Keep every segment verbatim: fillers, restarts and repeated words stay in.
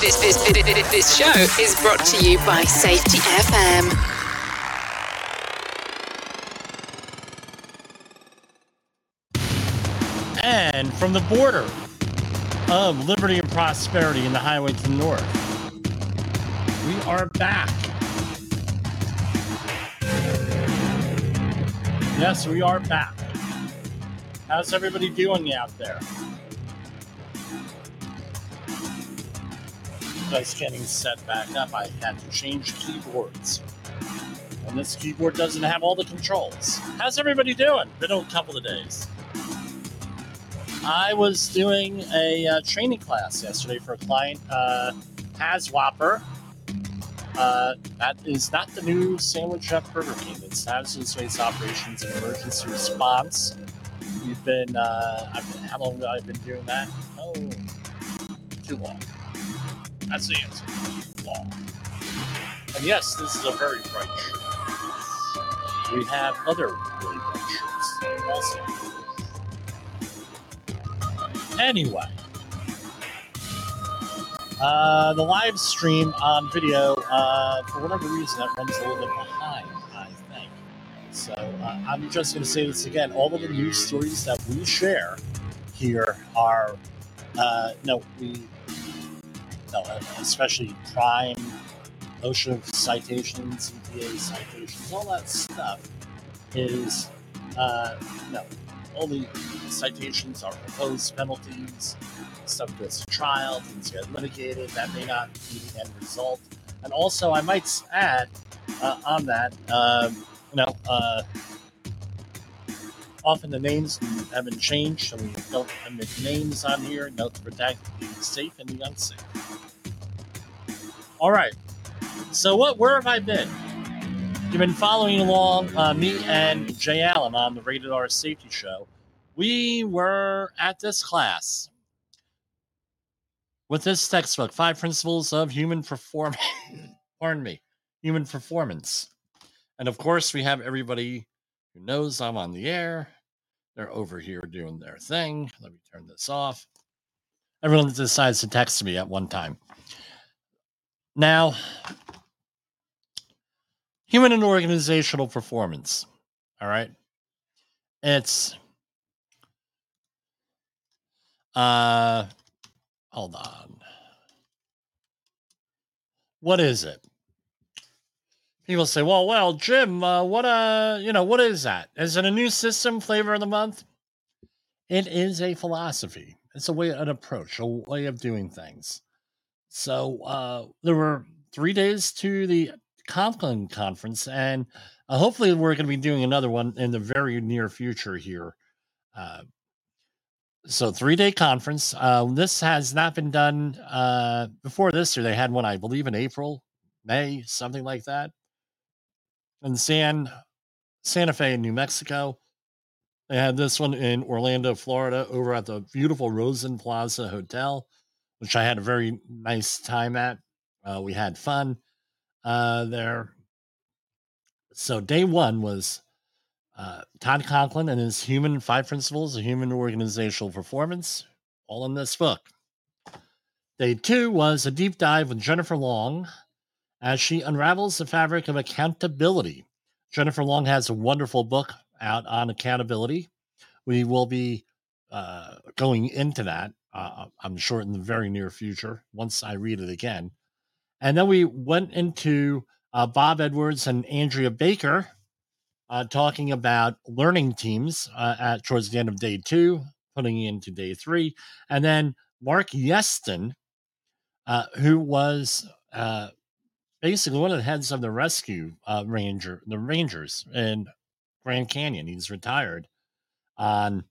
This, this, this, this show is brought to you by Safety F M. And from the border of liberty and prosperity in the highway to the north, we are back. Yes, we are back. How's everybody doing out there? Guys, getting set back up. I had to change keyboards, and this keyboard doesn't have all the controls. How's everybody doing? Been a couple of days. I was doing a uh, training class yesterday for a client, uh, Haswhopper. Uh, that is not the new sandwich at Burger King. It's Hazardous Waste Operations and Emergency Response. We've been, uh, I've been, how long have I been doing that? Oh, too long. That's the answer. Too long. And yes, this is a very bright show. We have other really bright shows also. Anyway, uh, the live stream on video, uh, for whatever reason, that runs a little bit behind, I think. So uh, I'm just going to say this again. All of the news stories that we share here are, uh, no, we, no, especially crime, OSHA citations, E P A citations, all that stuff is, uh, no. Only citations are proposed penalties, stuff goes to trial, things get litigated, that may not be the end result. And also, I might add uh, on that, uh, you know, uh, often the names have been changed, and we don't omit names on here, note to protect the safe and the unsafe. All right, so what? Where have I been? You've been following along, uh, me and Jay Allen on the Rated R Safety Show. We were at this class with this textbook, Five Principles of Human Performance. Pardon me, Human Performance. And of course, we have everybody who knows I'm on the air. They're over here doing their thing. Let me turn this off. Everyone decides to text me at one time. Now, human and organizational performance, all right? It's, uh, hold on. What is it? People say, well, well, Jim, uh, what, uh, you know, what is that? Is it a new system, flavor of the month? It is a philosophy. It's a way, an approach, a way of doing things. So uh, there were three days to the Conklin conference, and uh, hopefully we're going to be doing another one in the very near future here. Uh, so three-day conference. Uh, this has not been done uh, before this year. They had one, I believe, in April, May, something like that. In San Santa Fe, New Mexico. They had this one in Orlando, Florida, over at the beautiful Rosen Plaza Hotel, which I had a very nice time at. Uh, we had fun. Uh, there. So day one was uh, Todd Conklin and his human five principles of human organizational performance, all in this book. Day two was a deep dive with Jennifer Long as she unravels the fabric of accountability. Jennifer Long has a wonderful book out on accountability. We will be uh, going into that, uh, I'm sure, in the very near future once I read it again. And then we went into uh, Bob Edwards and Andrea Baker uh, talking about learning teams uh, at towards the end of day two, putting into day three. And then Mark Yeston, uh, who was uh, basically one of the heads of the rescue uh, ranger, the Rangers in Grand Canyon. He's retired on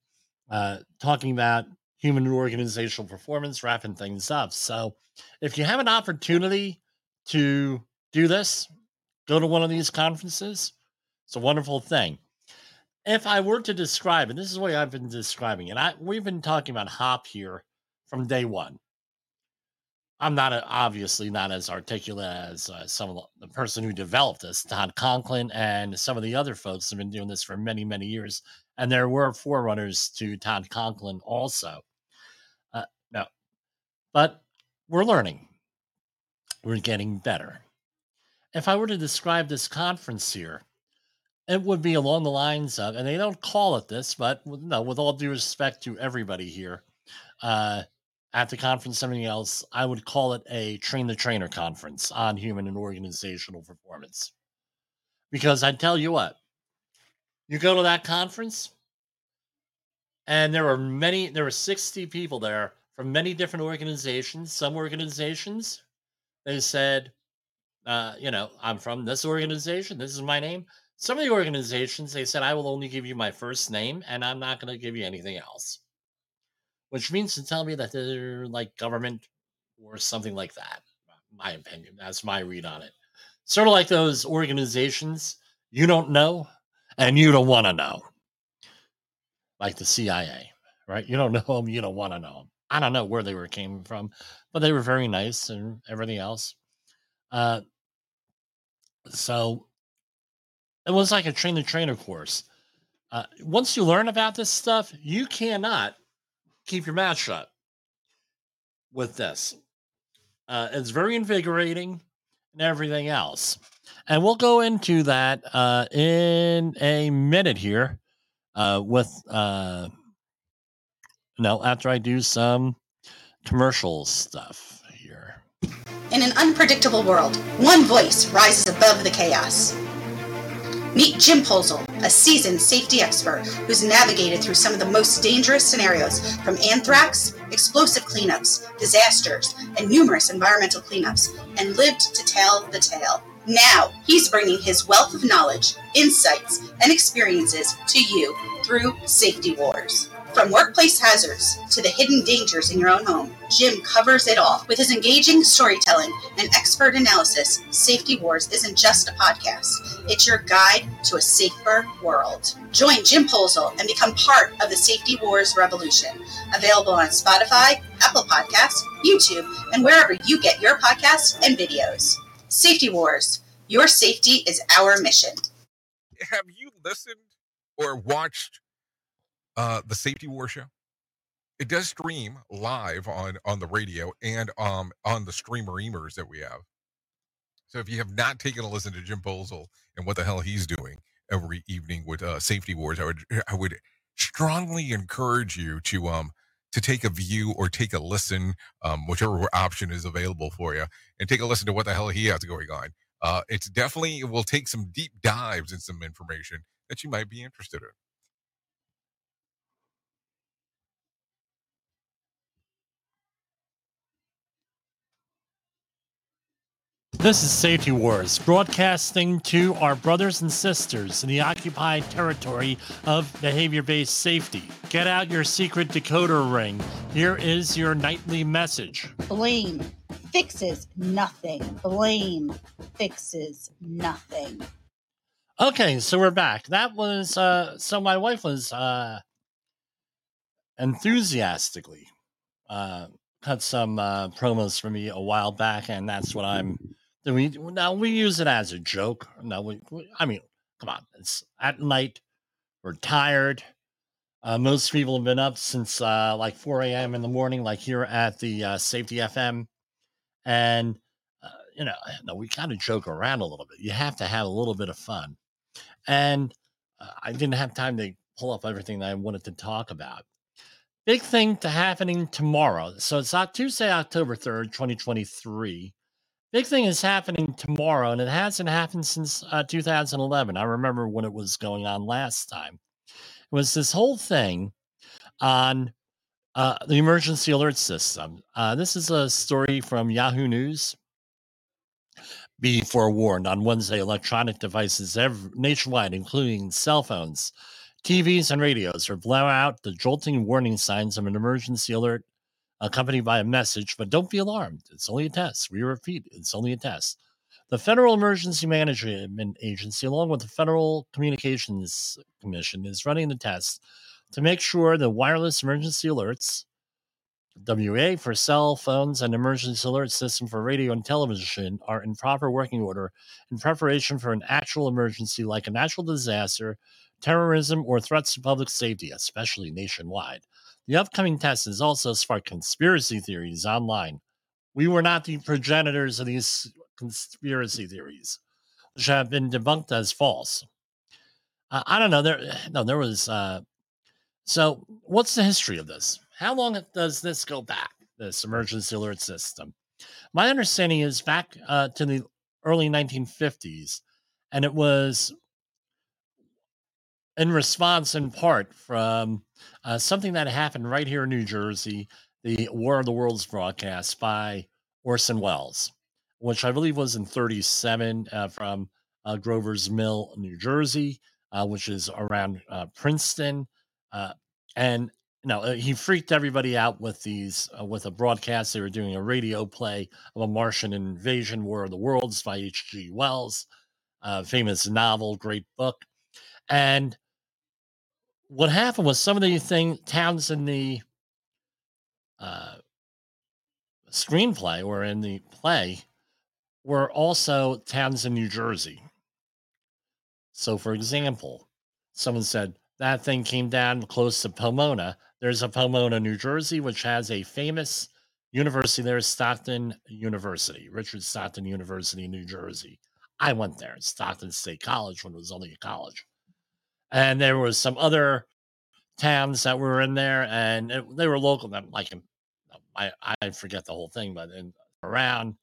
uh, talking about human and organizational performance, wrapping things up. So if you have an opportunity to do this, go to one of these conferences. It's a wonderful thing. If I were to describe, and this is the way I've been describing it, I, we've been talking about Hop here from day one. I'm not a, obviously not as articulate as uh, some of the, the person who developed this, Todd Conklin, and some of the other folks have been doing this for many, many years. And there were forerunners to Todd Conklin also. Uh, no, but we're learning. We're getting better. If I were to describe this conference here, it would be along the lines of, and they don't call it this, but no, with all due respect to everybody here uh, at the conference, something else, I would call it a train the trainer conference on human and organizational performance. Because I tell you what, you go to that conference and there were many, there were sixty people there from many different organizations. Some organizations, they said, uh, you know, I'm from this organization. This is my name. Some of the organizations, they said, I will only give you my first name and I'm not going to give you anything else, which means to tell me that they're like government or something like that. My opinion, that's my read on it. Sort of like those organizations you don't know and you don't want to know, like the C I A, right? You don't know them, you don't want to know them. I don't know where they were came from, but they were very nice and everything else. Uh, so... It was like a train-the-trainer course. Uh, once you learn about this stuff, you cannot keep your mouth shut with this. Uh, it's very invigorating and everything else. And we'll go into that uh, in a minute here uh, with, uh, no, after I do some commercial stuff here. In an unpredictable world, one voice rises above the chaos. Meet Jim Poesl, a seasoned safety expert who's navigated through some of the most dangerous scenarios, from anthrax, explosive cleanups, disasters, and numerous environmental cleanups, and lived to tell the tale. Now, he's bringing his wealth of knowledge, insights, and experiences to you through Safety Wars. From workplace hazards to the hidden dangers in your own home, Jim covers it all. With his engaging storytelling and expert analysis, Safety Wars isn't just a podcast. It's your guide to a safer world. Join Jim Poesl and become part of the Safety Wars revolution. Available on Spotify, Apple Podcasts, YouTube, and wherever you get your podcasts and videos. Safety Wars. Your safety is our mission. Have you listened or watched Uh, the Safety War Show? It does stream live on, on the radio and um, on the streamer-emers that we have. So if you have not taken a listen to Jim Poesl and what the hell he's doing every evening with uh, Safety Wars, I would I would strongly encourage you to um to take a view or take a listen, um, whichever option is available for you, and take a listen to what the hell he has going on. Uh, it's definitely, it will take some deep dives and some information that you might be interested in. This is Safety Wars, broadcasting to our brothers and sisters in the occupied territory of behavior-based safety. Get out your secret decoder ring. Here is your nightly message. Blame fixes nothing. Blame fixes nothing. Okay, so we're back. That was, uh, so my wife was uh, enthusiastically uh, cut some uh, promos for me a while back, and that's what I'm... We, now, we use it as a joke. No, we, we, I mean, come on. It's at night. We're tired. Uh, most people have been up since uh, like four a.m. in the morning, like here at the uh, Safety F M. And, uh, you know, no, we kind of joke around a little bit. You have to have a little bit of fun. And uh, I didn't have time to pull up everything that I wanted to talk about. Big thing to happening tomorrow. So it's Tuesday, October third, twenty twenty-three. Big thing is happening tomorrow, and it hasn't happened since uh, two thousand eleven. I remember when it was going on last time. It was this whole thing on uh, the emergency alert system. Uh, this is a story from Yahoo News. Be forewarned, on Wednesday, electronic devices ev- nationwide, including cell phones, T Vs, and radios, will blow out the jolting warning signs of an emergency alert, accompanied by a message, but don't be alarmed. It's only a test. We repeat, it's only a test. The Federal Emergency Management Agency, along with the Federal Communications Commission, is running the test to make sure the wireless emergency alerts, W E A for cell phones, and emergency alert system for radio and television are in proper working order in preparation for an actual emergency like a natural disaster, terrorism, or threats to public safety, especially nationwide. The upcoming test has also sparked conspiracy theories online. We were not the progenitors of these conspiracy theories, which have been debunked as false. Uh, I don't know. There, no, there was. Uh, so what's the history of this? How long does this go back, this emergency alert system? My understanding is back uh, to the early nineteen fifties, and it was in response in part from uh, something that happened right here in New Jersey, the War of the Worlds broadcast by Orson Welles, which I believe was in thirty-seven uh, from uh, Grover's Mill, New Jersey, uh, which is around uh, Princeton. Uh, and no, he freaked everybody out with these, uh, with a broadcast. They were doing a radio play of a Martian invasion, War of the Worlds by H G. Wells, uh, famous novel, great book. And what happened was some of the thing towns in the uh, screenplay or in the play were also towns in New Jersey. So, for example, someone said that thing came down close to Pomona. There's a Pomona, New Jersey, which has a famous university there, Stockton University, Richard Stockton University, New Jersey. I went there, Stockton State College, when it was only a college. And there was some other towns that were in there, and it, they were local. Like, I, I forget the whole thing, but in, around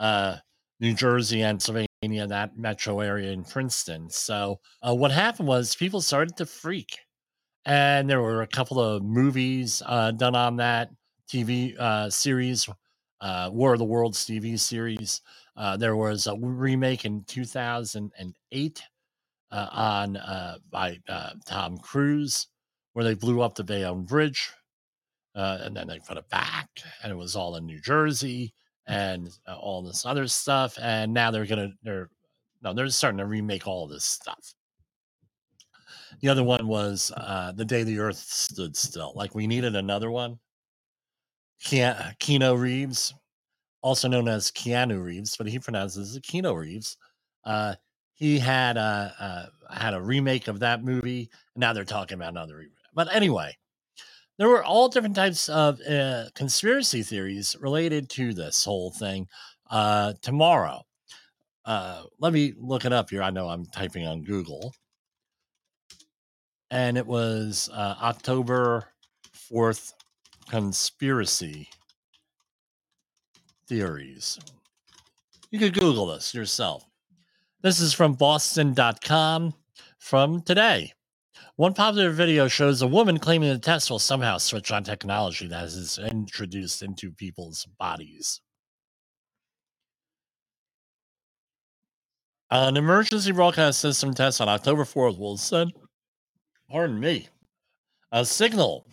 uh, New Jersey and Pennsylvania, that metro area in Princeton. So uh, what happened was people started to freak. And there were a couple of movies uh, done on that T V uh, series, uh, War of the Worlds T V series. Uh, there was a remake in two thousand eight uh, on uh, by uh, Tom Cruise, where they blew up the Bayonne Bridge, uh, and then they put it back, and it was all in New Jersey and uh, all this other stuff. And now they're gonna they're no they're starting to remake all this stuff. The other one was uh, The Day the Earth Stood Still. Like, we needed another one. Kino Reeves, also known as Keanu Reeves, but he pronounces it Kino Reeves. Uh, he had a, uh, had a remake of that movie, and now they're talking about another remake. But anyway, there were all different types of uh, conspiracy theories related to this whole thing. Uh, tomorrow, uh, let me look it up here. I know I'm typing on Google. And it was uh, October fourth conspiracy theories. You could Google this yourself. This is from boston dot com from today. One popular video shows a woman claiming the test will somehow switch on technology that is introduced into people's bodies. An emergency broadcast system test on October fourth will send, pardon me, a signal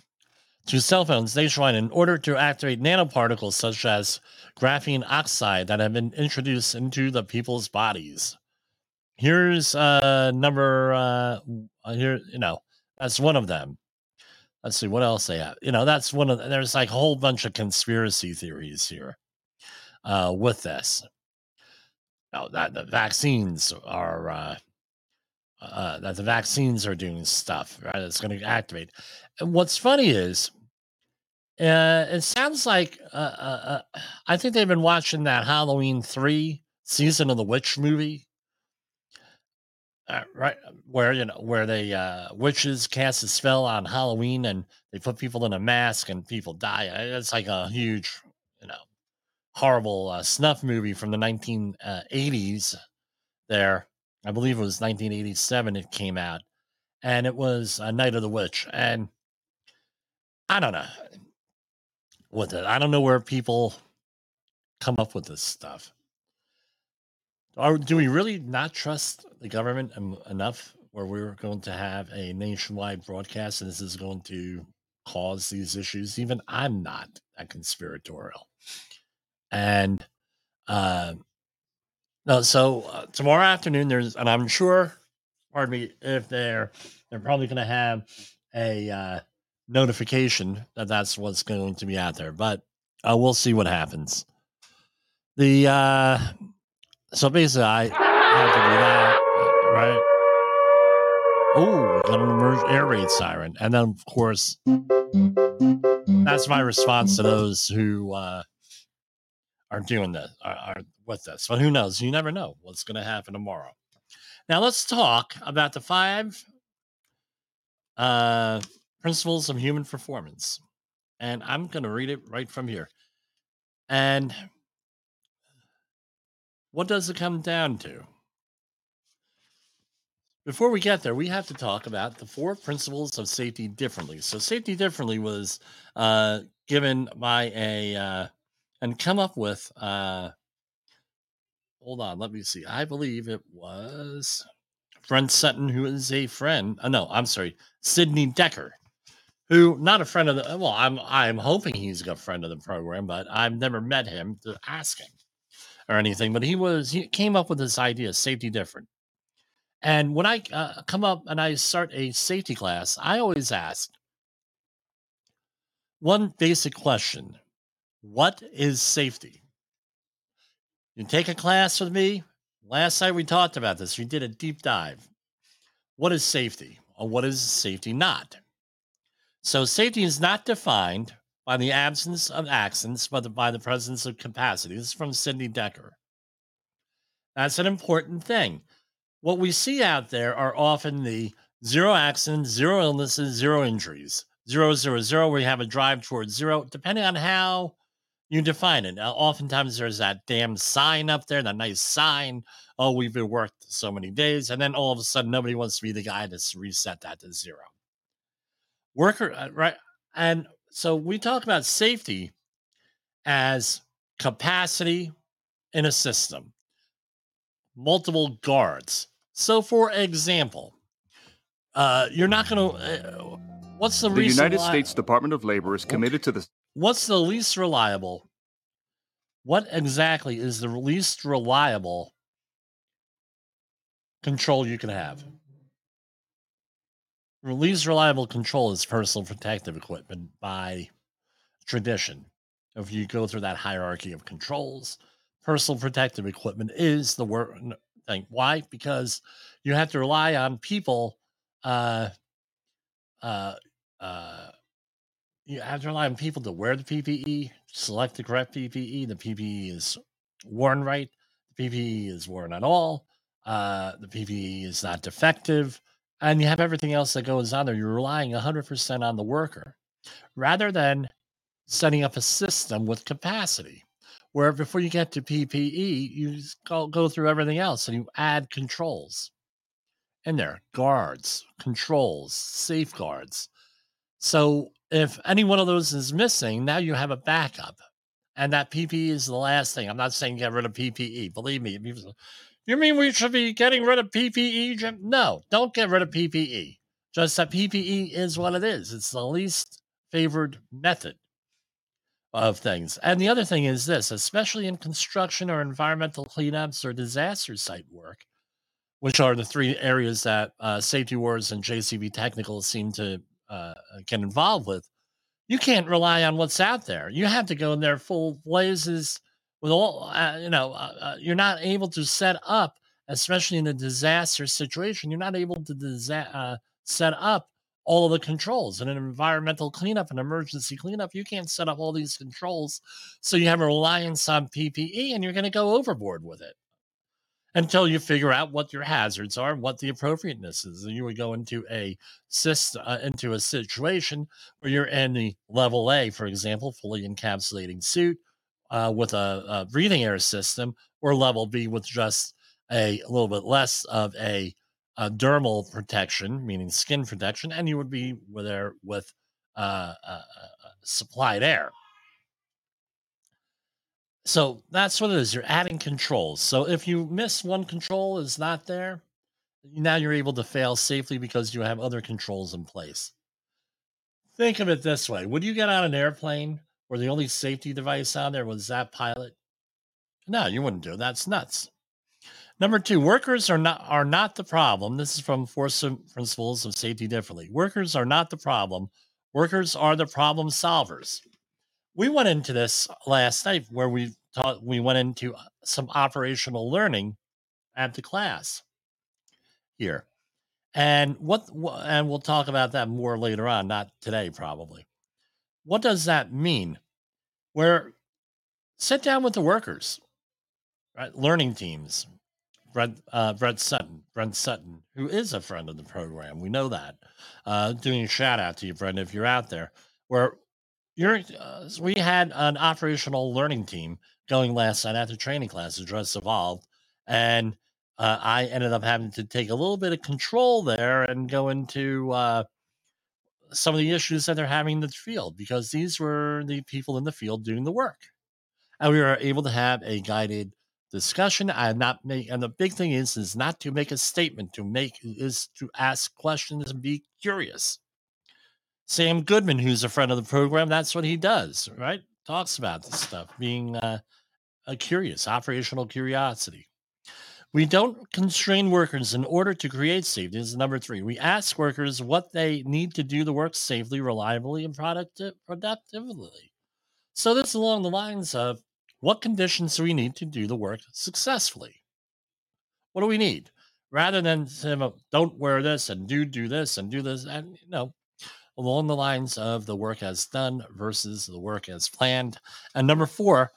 to cell phones nationwide in order to activate nanoparticles such as graphene oxide that have been introduced into the people's bodies. Here's uh number uh here, you know, that's one of them. Let's see what else they have. You know, that's one of the, there's like a whole bunch of conspiracy theories here uh with this. Now that the vaccines are uh uh that the vaccines are doing stuff, right? It's going to activate. And what's funny is Uh, it sounds like uh, uh, uh, I think they've been watching that Halloween three Season of the Witch movie, uh, right? Where you know where they uh, witches cast a spell on Halloween and they put people in a mask and people die. It's like a huge, you know, horrible uh, snuff movie from the nineteen eighties. There, I believe it was nineteen eighty-seven. It came out, and it was a Night of the Witch, and I don't know. With it, I don't know where people come up with this stuff. Are, do we really not trust the government enough where we're going to have a nationwide broadcast and this is going to cause these issues? Even I'm not that conspiratorial. And uh, no, so uh, tomorrow afternoon, there's, and I'm sure, pardon me, if they're, they're probably going to have a, uh, notification that that's what's going to be out there, but uh, we'll see what happens. The uh, so basically, I have to do that, right? Oh, got an emerge air raid siren, and then of course, that's my response to those who uh, are doing this, are, are with this. But who knows? You never know what's going to happen tomorrow. Now let's talk about the five uh, principles of human performance. And I'm going to read it right from here. And what does it come down to? Before we get there, we have to talk about the four principles of safety differently. So safety differently was uh, given by a, uh, and come up with, uh, hold on, let me see. I believe it was Brent Sutton, who is a friend. Oh, no, I'm sorry. Sidney Decker, who not a friend of the, well, I'm, I'm hoping he's a friend of the program, but I've never met him to ask him or anything, but he was, he came up with this idea, safety different. And when I uh, come up and I start a safety class, I always ask one basic question. What is safety? You take a class with me. Last night we talked about this. We did a deep dive. What is safety? Or what is safety not? So safety is not defined by the absence of accidents, but by the presence of capacity. This is from Sidney Decker. That's an important thing. What we see out there are often the zero accidents, zero illnesses, zero injuries, zero, zero, zero, where you have a drive towards zero, depending on how you define it. Now, oftentimes there's that damn sign up there, that nice sign, oh, we've been worked so many days, and then all of a sudden nobody wants to be the guy that's reset that to zero. Worker, right? And so we talk about safety as capacity in a system, multiple guards. So, for example, uh, you're not going to. Uh, what's the, the least United reliable? States Department of Labor is committed to this. What's the least reliable? What exactly is the least reliable control you can have? The least reliable control is personal protective equipment by tradition. If you go through that hierarchy of controls, personal protective equipment is the word thing. Why? Because you have to rely on people. Uh, uh, uh, you have to rely on people to wear the P P E, select the correct P P E. The P P E is worn right. The P P E is worn at all. Uh, the P P E is not defective. And you have everything else that goes on there. You're relying one hundred percent on the worker rather than setting up a system with capacity, where before you get to P P E, you go, go through everything else and you add controls in there, guards, controls, safeguards. So if any one of those is missing, now you have a backup. And that P P E is the last thing. I'm not saying get rid of P P E. Believe me. You mean we should be getting rid of P P E, Jim? No, don't get rid of P P E. Just that P P E is what it is. It's the least favored method of things. And the other thing is this, especially in construction or environmental cleanups or disaster site work, which are the three areas that uh, Safety Wars and J C B Technical seem to uh, get involved with, you can't rely on what's out there. You have to go in there full blazes with all, uh, you know, uh, uh, you're not able to set up, especially in a disaster situation, you're not able to disa- uh, set up all of the controls in an environmental cleanup, an emergency cleanup. You can't set up all these controls. So you have a reliance on P P E and you're going to go overboard with it until you figure out what your hazards are and what the appropriateness is. And you would go into a system, uh, into a situation where you're in the level A, for example, fully encapsulating suit uh, with a, a breathing air system, or level B with just a, a little bit less of a Uh, dermal protection, meaning skin protection, and you would be there with uh, uh, supplied air. So that's what it is. You're adding controls. So if you miss one control, it's not there. Now you're able to fail safely because you have other controls in place. Think of it this way. Would you get on an airplane where the only safety device on there was that pilot? No, you wouldn't do it. That's nuts. Number two, workers are not are not the problem. This is from Four Principles of Safety Differently. Workers are not the problem. Workers are the problem solvers. We went into this last night where we taught, we went into some operational learning at the class here. And what and we'll talk about that more later on, not today probably. What does that mean? Where sit down with the workers, right? Learning teams. Brent, uh, Brent Sutton, Brent Sutton, who is a friend of the program. We know that. Uh, doing a shout out to you, Brent, if you're out there. Where you're, uh, we had an operational learning team going last night after training classes, Dress Evolved, and uh, I ended up having to take a little bit of control there and go into uh, some of the issues that they're having in the field, because these were the people in the field doing the work. And we were able to have a guided discussion. I am not making, and the big thing is, is not to make a statement, to make is to ask questions and be curious. Sam Goodman, who's a friend of the program, that's what he does, right? Talks about this stuff, being uh, a curious, operational curiosity. We don't constrain workers in order to create safety. This is number three. We ask workers what they need to do the work safely, reliably, and productive, productively. So this is along the lines of, what conditions do we need to do the work successfully? What do we need? Rather than say, don't wear this and do do this and do this, and you know, along the lines of the work as done versus the work as planned. And number four,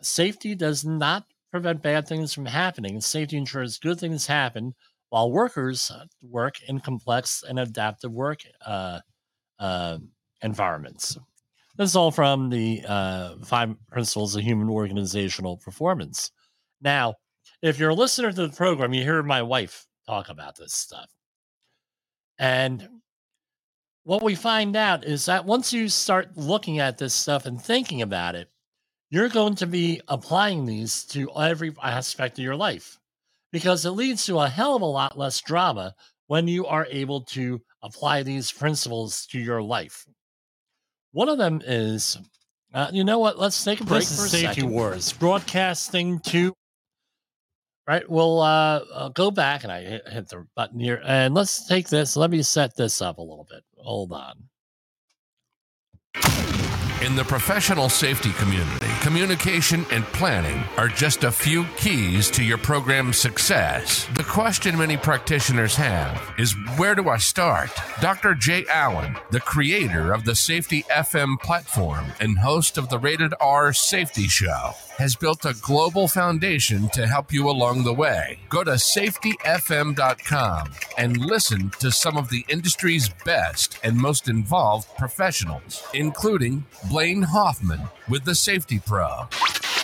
safety does not prevent bad things from happening. Safety ensures good things happen while workers work in complex and adaptive work uh, uh, environments. This is all from the uh, Five Principles of Human Organizational Performance. Now, if you're a listener to the program, you hear my wife talk about this stuff. And what we find out is that once you start looking at this stuff and thinking about it, you're going to be applying these to every aspect of your life, because it leads to a hell of a lot less drama when you are able to apply these principles to your life. One of them is, uh, you know what? Let's take a break. This is for a Safety second. Wars broadcasting to, right? We'll uh, I'll go back, and I hit, hit the button here, and let's take this. Let me set this up a little bit. Hold on. In the professional safety community, communication and planning are just a few keys to your program's success. The question many practitioners have is, where do I start? Doctor Jay Allen, the creator of the Safety F M platform and host of the Rated R Safety Show, has built a global foundation to help you along the way. Go to safety f m dot com and listen to some of the industry's best and most involved professionals, including Blaine Hoffman with the Safety Pro,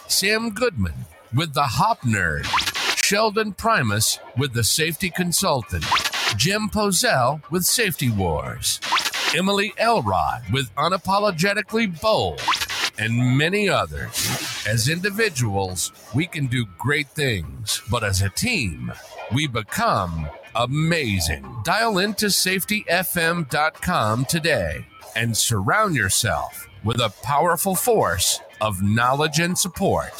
Sam Goodman with the Hop Nerd, Sheldon Primus with the Safety Consultant, Jim Poesl with Safety Wars, Emily Elrod with Unapologetically Bold, and many others. As individuals, we can do great things, but as a team, we become amazing. Dial into safety f m dot com today and surround yourself with a powerful force of knowledge and support.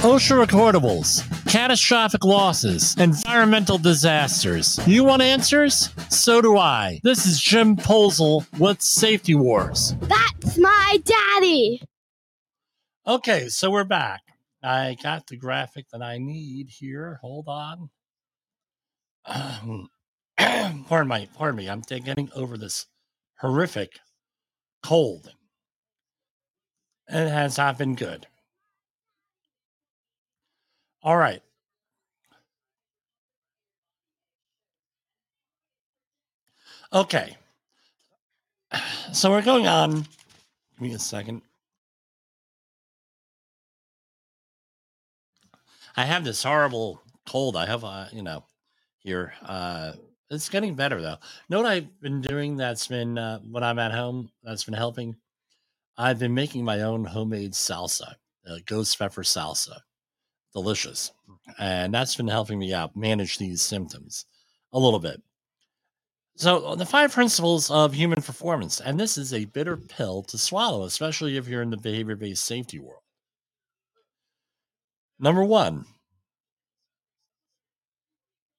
OSHA recordables, catastrophic losses, environmental disasters. You want answers? So do I. This is Jim Poesl with Safety Wars. That's my daddy. Okay, so we're back. I got the graphic that I need here. Hold on. Um, pardon my, pardon me. I'm getting over this horrific cold. It has not been good. All right. Okay. So we're going on. Give me a second. I have this horrible cold. I have, uh, you know, here. Uh, it's getting better, though. Know what I've been doing that's been, uh, when I'm at home, that's been helping? I've been making my own homemade salsa, uh, ghost pepper salsa. Delicious. And that's been helping me out manage these symptoms a little bit. So the five principles of human performance, and this is a bitter pill to swallow, especially if you're in the behavior-based safety world. Number one,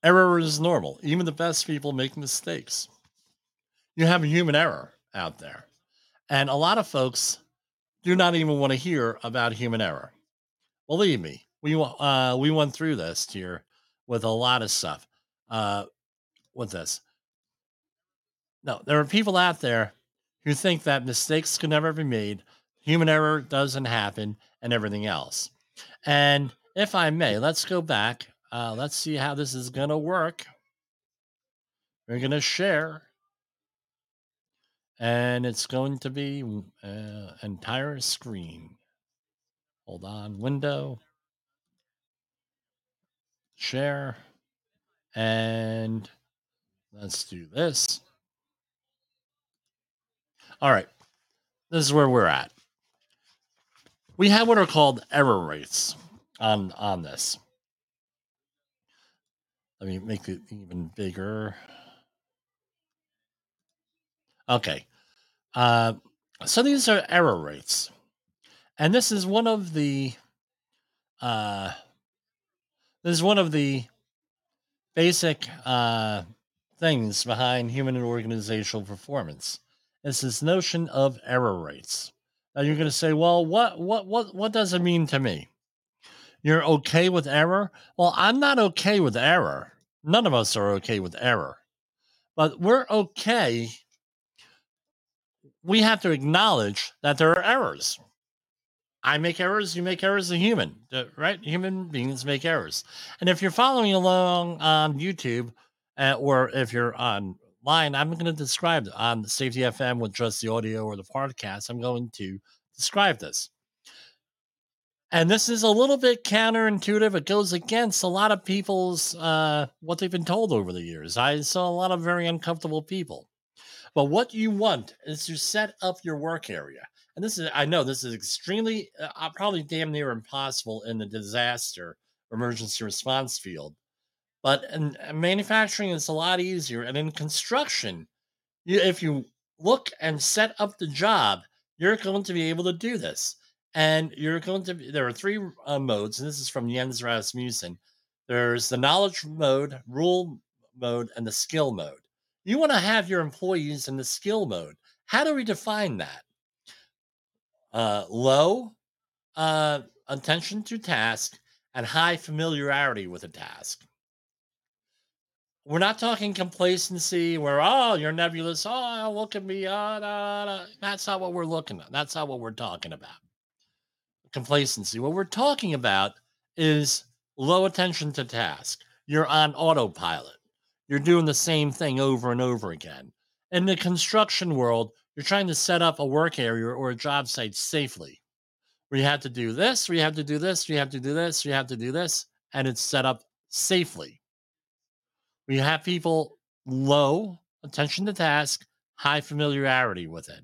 error is normal. Even the best people make mistakes. You have a human error out there. And a lot of folks do not even want to hear about human error. Believe me. We uh, we went through this here with a lot of stuff. Uh, with this. No, there are people out there who think that mistakes can never be made, human error doesn't happen, and everything else. And if I may, let's go back. Uh, let's see how this is going to work. We're going to share. And it's going to be uh, entire screen. Hold on. Window. Share. And let's do this. All right. This is where we're at. We have what are called error rates on, on this. Let me make it even bigger. Okay. Uh, so these are error rates. And this is one of the uh, this is one of the basic uh, things behind human and organizational performance. It's this notion of error rates. Now you're going to say, well, what, what, what, what does it mean to me? You're okay with error? Well, I'm not okay with error. None of us are okay with error. But we're okay. We have to acknowledge that there are errors. I make errors, you make errors, a human, right? Human beings make errors. And if you're following along on YouTube uh, or if you're online, I'm going to describe on Safety F M with just the audio or the podcast, I'm going to describe this. And this is a little bit counterintuitive. It goes against a lot of people's, uh, what they've been told over the years. I saw a lot of very uncomfortable people. But what you want is to set up your work area. And this is, I know this is extremely, uh, probably damn near impossible in the disaster emergency response field. But in, in manufacturing, it's a lot easier. And in construction, you, if you look and set up the job, you're going to be able to do this. And you're going to, be, there are three uh, modes. And this is from Jens Rasmussen. There's the knowledge mode, rule mode, and the skill mode. You want to have your employees in the skill mode. How do we define that? Uh, low uh, attention to task and high familiarity with a task. We're not talking complacency where, oh, you're nebulous. Oh, look at me. Oh, no, no. That's not what we're looking at. That's not what we're talking about. Complacency. What we're talking about is low attention to task. You're on autopilot. You're doing the same thing over and over again. In the construction world, you're trying to set up a work area or a job site safely. We have to do this, we have to do this, we have to do this, we have to do this, and it's set up safely. We have people low attention to task, high familiarity with it.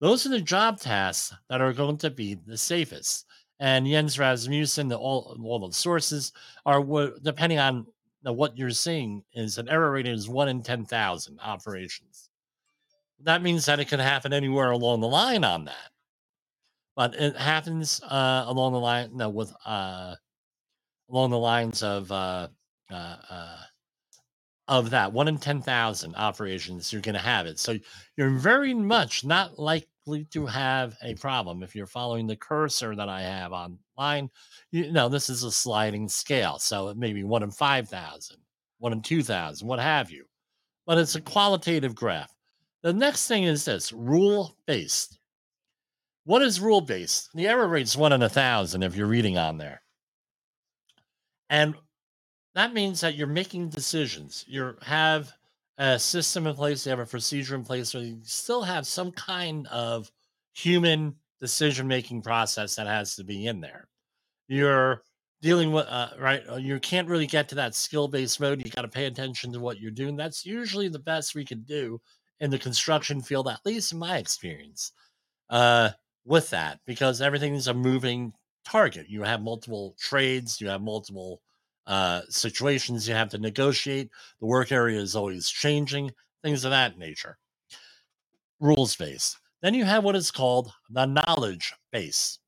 Those are the job tasks that are going to be the safest. And Jens Rasmussen, the, all, all the sources are, depending on what you're seeing, is an error rate is one in ten thousand operations. That means that it can happen anywhere along the line on that. But it happens uh, along the line no, with uh, along the lines of uh, uh, uh, of that. One in ten thousand operations, you're going to have it. So you're very much not likely to have a problem. If you're following the cursor that I have online, you know, this is a sliding scale. So it may be one in five thousand, one in two thousand, what have you. But it's a qualitative graph. The next thing is this, rule-based. What is rule-based? The error rate's one in a thousand if you're reading on there. And that means that you're making decisions. You have a system in place, you have a procedure in place, so you still have some kind of human decision-making process that has to be in there. You're dealing with, uh, right, you can't really get to that skill-based mode. You got to pay attention to what you're doing. That's usually the best we can do in the construction field, at least in my experience, uh, with that, because everything is a moving target. You have multiple trades, you have multiple uh, situations you have to negotiate. The work area is always changing, things of that nature. Rules based. Then you have what is called the knowledge base.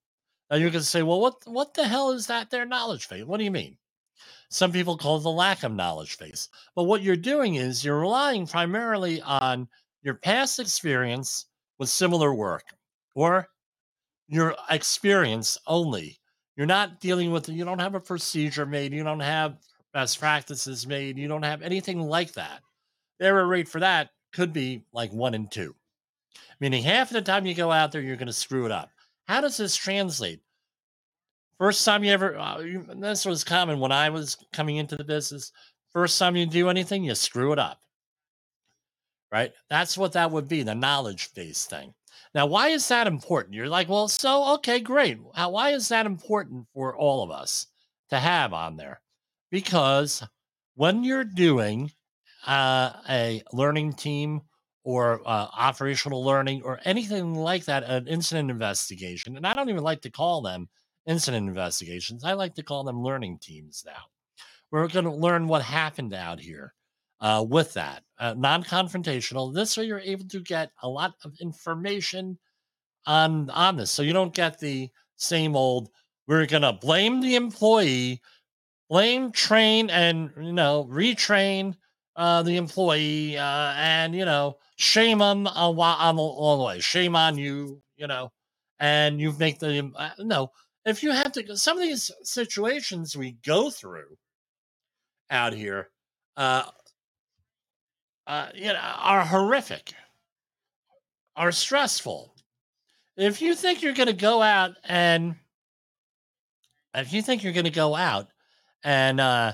Now you can say, well, what what the hell is that? Their knowledge base? What do you mean? Some people call it the lack of knowledge base. But what you're doing is you're relying primarily on your past experience with similar work or your experience only. You're not dealing with, you don't have a procedure made. You don't have best practices made. You don't have anything like that. The error rate for that could be like one in two. Meaning half of the time you go out there, you're going to screw it up. How does this translate? First time you ever, uh, you, this was common when I was coming into the business. First time you do anything, you screw it up. Right? That's what that would be, the knowledge-based thing. Now, why is that important? You're like, well, so, okay, great. How, why is that important for all of us to have on there? Because when you're doing uh, a learning team or uh, operational learning or anything like that, an incident investigation, and I don't even like to call them incident investigations. I like to call them learning teams now. We're going to learn what happened out here. Uh, with that, uh, non-confrontational. This way, you're able to get a lot of information on on this, so you don't get the same old. We're gonna blame the employee, blame, train, and you know, retrain uh, the employee, uh, and you know, shame them on, on, on the way. Shame on you, you know, and you make the uh, no. If you have to, some of these situations we go through out here. Uh, Uh, you know, are horrific, are stressful. If you think you're going to go out and if you think you're going to go out and uh,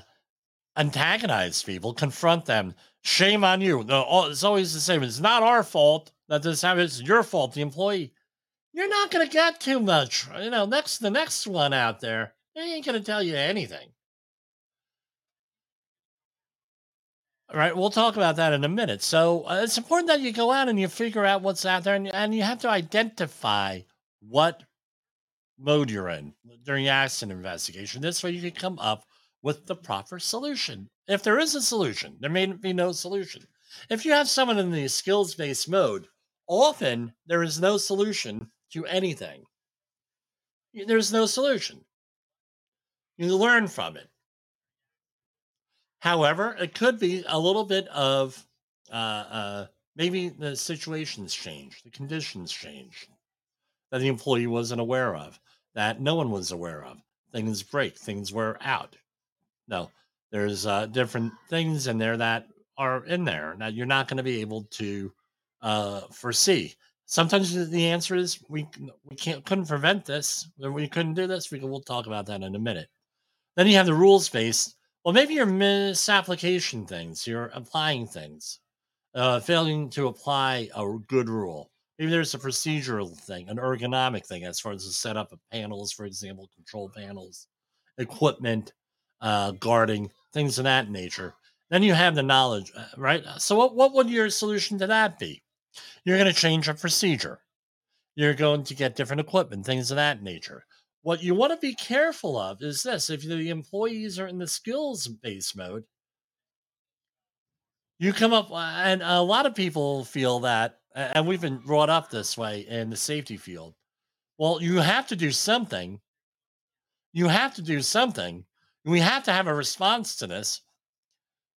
antagonize people, confront them, shame on you. It's always the same. It's not our fault that this happened. It's your fault, the employee. You're not going to get too much. You know, next the next one out there, they ain't going to tell you anything. Right, we'll talk about that in a minute. So uh, it's important that you go out and you figure out what's out there, and, and you have to identify what mode you're in during your accident investigation. This way you can come up with the proper solution. If there is a solution, there may be no solution. If you have someone in the skills-based mode, often there is no solution to anything. There's no solution. You learn from it. However, it could be a little bit of uh, uh, maybe the situations change, the conditions change that the employee wasn't aware of, that no one was aware of. Things break, things wear out. No, there's uh, different things in there that are in there that you're not going to be able to uh, foresee. Sometimes the answer is we we can't couldn't prevent this, we couldn't do this. We can, we'll talk about that in a minute. Then you have the rules-based. Well, maybe you're misapplication things. You're applying things, uh, failing to apply a good rule. Maybe there's a procedural thing, an ergonomic thing, as far as the setup of panels, for example, control panels, equipment, uh, guarding, things of that nature. Then you have the knowledge, right? So what, what would your solution to that be? You're going to change a procedure. You're going to get different equipment, things of that nature. What you want to be careful of is this. If the employees are in the skills-based mode, you come up, and a lot of people feel that, and we've been brought up this way in the safety field. Well, you have to do something. You have to do something. We have to have a response to this.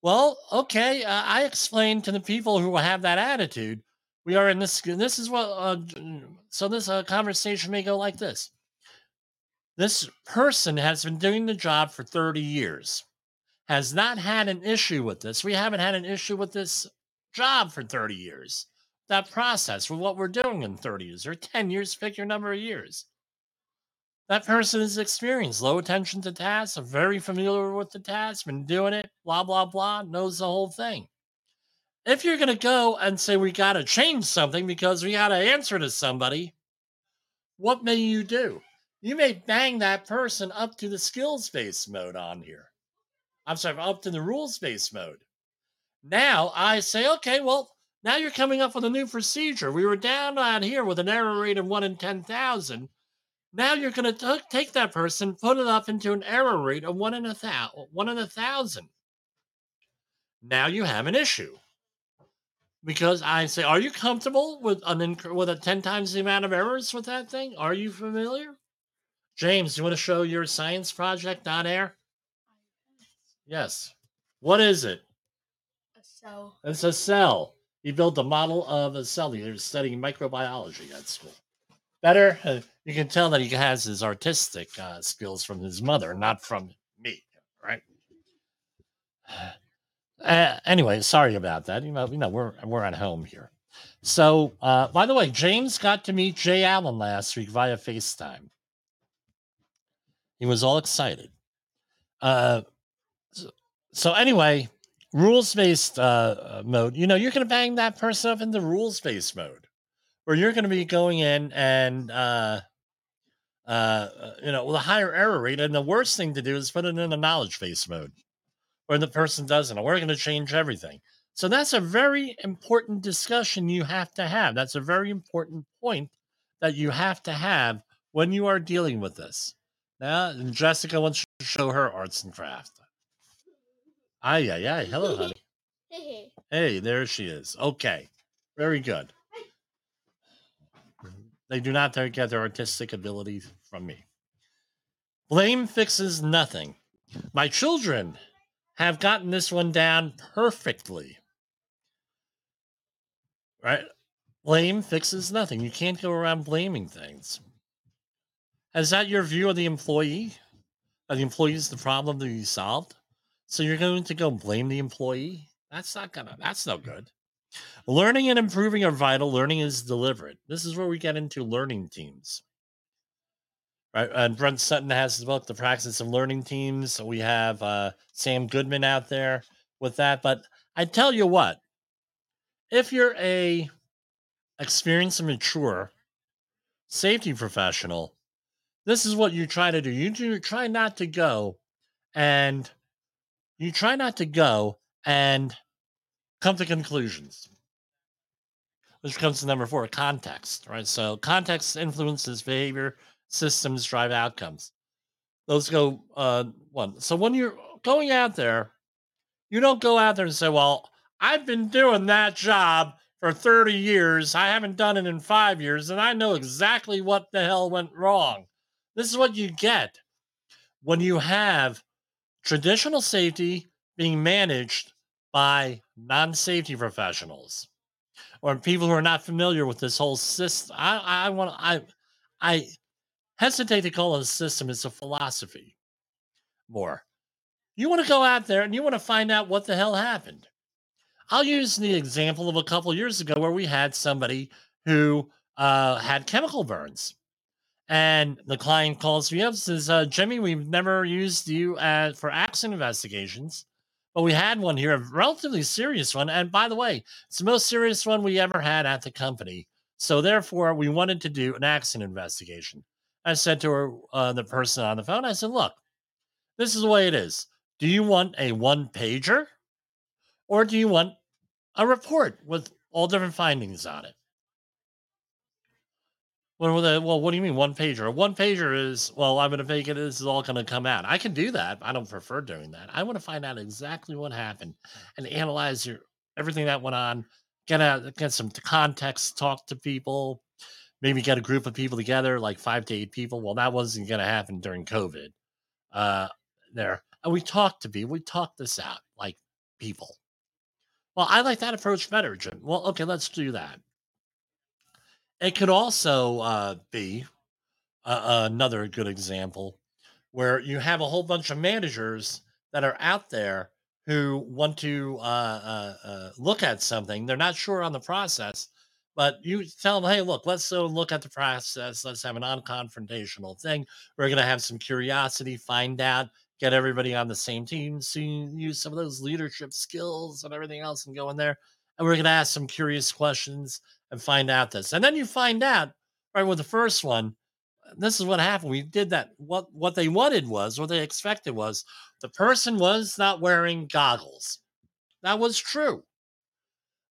Well, okay, uh, I explained to the people who have that attitude, we are in this, this is what, uh, so this uh, conversation may go like this. This person has been doing the job for thirty years, has not had an issue with this. We haven't had an issue with this job for thirty years, that process with what we're doing in thirty years or ten years, pick your number of years. That person is experienced, low attention to tasks, are very familiar with the task, been doing it, blah, blah, blah, knows the whole thing. If you're going to go and say, we got to change something because we got to answer to somebody, what may you do? You may bang that person up to the skills-based mode on here. I'm sorry, up to the rules-based mode. Now I say, okay, well, now you're coming up with a new procedure. We were down out here with an error rate of one in ten thousand. Now you're going to take that person, put it up into an error rate of one in a thousand. Now you have an issue. Because I say, are you comfortable with an inc- with a ten times the amount of errors with that thing? Are you familiar? James, you want to show your science project on air? Yes. What is it? A cell. It's a cell. He built a model of a cell. He was studying microbiology at school. Better? Uh, you can tell that he has his artistic uh, skills from his mother, not from me, right? Uh, anyway, sorry about that. You know, you know, we're we're at home here. So, uh, by the way, James got to meet Jay Allen last week via FaceTime. He was all excited. Uh, so, so anyway, rules-based uh, mode. You know, you're going to bang that person up in the rules-based mode, where you're going to be going in and, uh, uh, you know, with a higher error rate. And the worst thing to do is put it in a knowledge-based mode, or the person doesn't, we're going to change everything. So that's a very important discussion you have to have. That's a very important point that you have to have when you are dealing with this. Now, Jessica wants to show her arts and craft. Ay, ay, ay. Hello, honey. Hey, there she is. Okay. Very good. They do not get their artistic ability from me. Blame fixes nothing. My children have gotten this one down perfectly. Right? Blame fixes nothing. You can't go around blaming things. Is that your view of the employee? Are the employees the problem that you solved? So you're going to go blame the employee? That's not gonna, that's no good. Learning and improving are vital. Learning is deliberate. This is where we get into learning teams. Right, and Brent Sutton has developed the practice of learning teams. So we have uh, Sam Goodman out there with that. But I tell you what, if you're a experienced and mature safety professional, this is what you try to do. You do, try not to go and you try not to go and come to conclusions, which comes to number four, context. Right, so context influences behavior. Systems drive outcomes. Those go uh, one. So when you're going out there, you don't go out there and say, well, I've been doing that job for thirty years. I haven't done it in five years, and I know exactly what the hell went wrong. This is what you get when you have traditional safety being managed by non-safety professionals or people who are not familiar with this whole system. I, I want to... I, I hesitate to call it a system. It's a philosophy more. You want to go out there and you want to find out what the hell happened. I'll use the example of a couple of years ago where we had somebody who uh, had chemical burns. And the client calls me up and says, uh, Jimmy, we've never used you uh, for accident investigations, but we had one here, a relatively serious one. And by the way, it's the most serious one we ever had at the company. So therefore, we wanted to do an accident investigation. I said to her, uh, the person on the phone, I said, look, this is the way it is. Do you want a one-pager or do you want a report with all different findings on it? Well, well what do you mean one-pager? A one-pager is, well, I'm going to make it, this is all going to come out. I can do that. I don't prefer doing that. I want to find out exactly what happened and analyze your everything that went on, get out, get some context, talk to people. Maybe get a group of people together, like five to eight people. Well, that wasn't going to happen during COVID. Uh, there. And we talked to people. We talked this out like people. Well, I like that approach better, Jim. Well, okay, let's do that. It could also uh, be uh, another good example where you have a whole bunch of managers that are out there who want to uh, uh, uh, look at something. They're not sure on the process. But you tell them, hey, look, let's so look at the process. Let's have a non-confrontational thing. We're going to have some curiosity, find out, get everybody on the same team. So you use some of those leadership skills and everything else and go in there. And we're going to ask some curious questions and find out this. And then you find out, right, with the first one, this is what happened. We did that. What, what they wanted was, what they expected was, the person was not wearing goggles. That was true.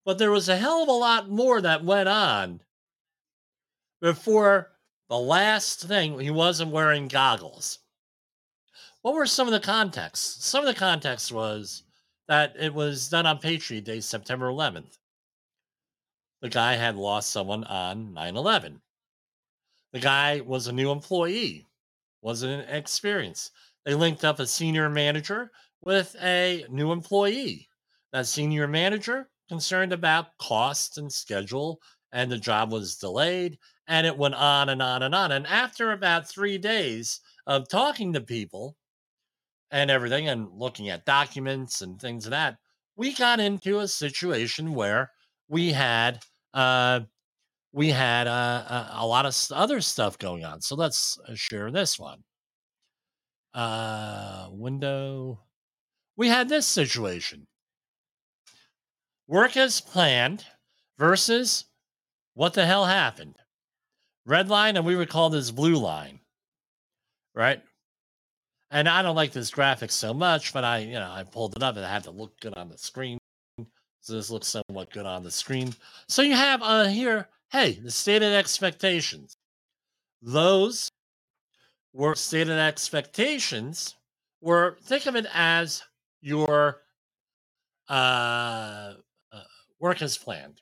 But there was a hell of a lot more that went on before the last thing. He wasn't wearing goggles. What were some of the contexts? Some of the context was that it was done on Patriot Day, September eleventh. The guy had lost someone on nine eleven. The guy was a new employee, wasn't experienced. They linked up a senior manager with a new employee. That senior manager concerned about cost and schedule, and the job was delayed, and it went on and on and on. And after about three days of talking to people and everything and looking at documents and things of that, we got into a situation where we had uh, we had uh, a, a lot of other stuff going on. So let's share this one. Uh, window. We had this situation. Work as planned versus what the hell happened. Red line, and we would call this blue line, right? And I don't like this graphic so much, but I, you know, I pulled it up and I had to look good on the screen. So this looks somewhat good on the screen. So you have uh, here, hey, the stated expectations. Those were stated expectations were, think of it as your uh, uh, work as planned.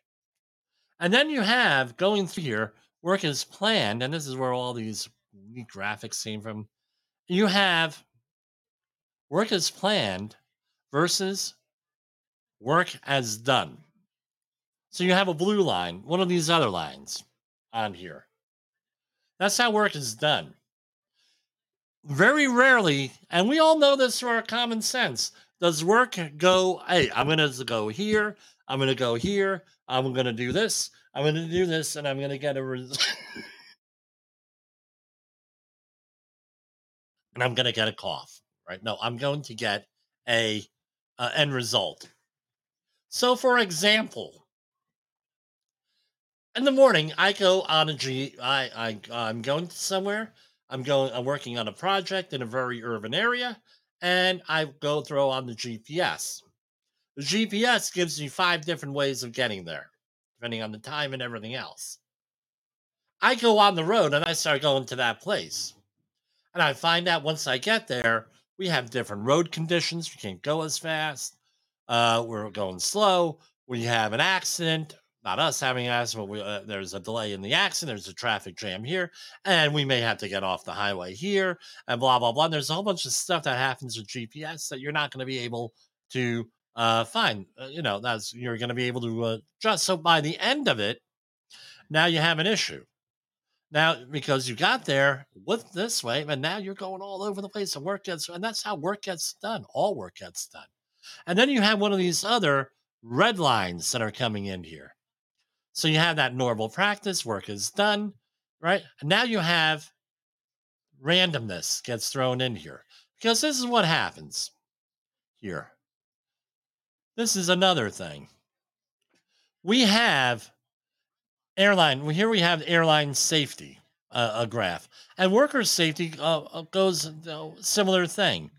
And then you have going through here, work as planned, and this is where all these neat graphics came from. You have work as planned versus work as done. So you have a blue line, one of these other lines on here. That's how work is done. Very rarely, and we all know this through our common sense, does work go, hey, I'm going to go here, I'm going to go here, I'm going to do this, I'm going to do this, and I'm going to get a result. And I'm going to get a cough, right? No, I'm going to get a uh, end result. So, for example, in the morning, I go on a G, I, I, I'm going somewhere. I'm going, I'm working on a project in a very urban area, and I go throw on the G P S. The G P S gives you five different ways of getting there, depending on the time and everything else. I go on the road, and I start going to that place. And I find out once I get there, we have different road conditions. We can't go as fast. Uh, we're going slow. We have an accident. Not us having an accident, but we, uh, there's a delay in the accident. There's a traffic jam here. And we may have to get off the highway here and blah, blah, blah. And there's a whole bunch of stuff that happens with G P S that you're not going to be able to uh, find. Uh, you know, that's you're going to be able to uh, adjust. So by the end of it, now you have an issue. Now, because you got there with this way, and now you're going all over the place, and work gets, and that's how work gets done. All work gets done. And then you have one of these other red lines that are coming in here. So you have that normal practice, work is done, right? And now you have randomness gets thrown in here, because this is what happens here. This is another thing. We have airline, well, here we have airline safety, uh, a graph. And worker safety uh, goes a similar thing,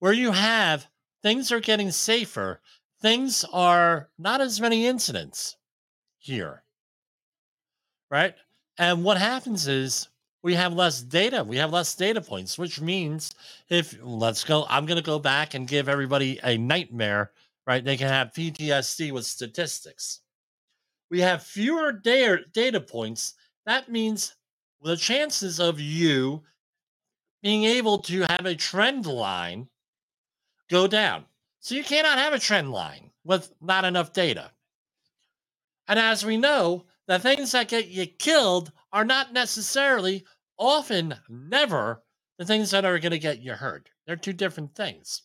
where you have things are getting safer. Things are not as many incidents here, right? And what happens is we have less data. We have less data points, which means if, let's go, I'm going to go back and give everybody a nightmare, right? They can have P T S D with statistics. We have fewer data points. That means the chances of you being able to have a trend line go down. So you cannot have a trend line with not enough data. And as we know, the things that get you killed are not necessarily, often never, the things that are going to get you hurt. They're two different things.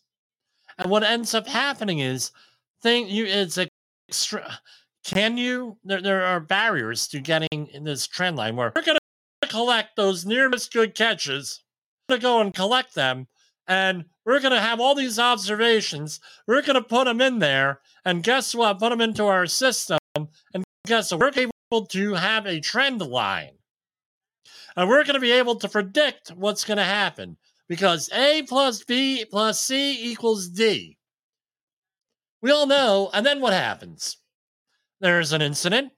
And what ends up happening is thing you it's extra. Can you, there, there are barriers to getting in this trend line where we're going to collect those near miss good catches, we're going to go and collect them, and we're going to have all these observations, we're going to put them in there, and guess what, put them into our system, and guess what, we're able to have a trend line. And we're going to be able to predict what's going to happen, because A plus B plus C equals D. We all know, and then what happens? There's an incident,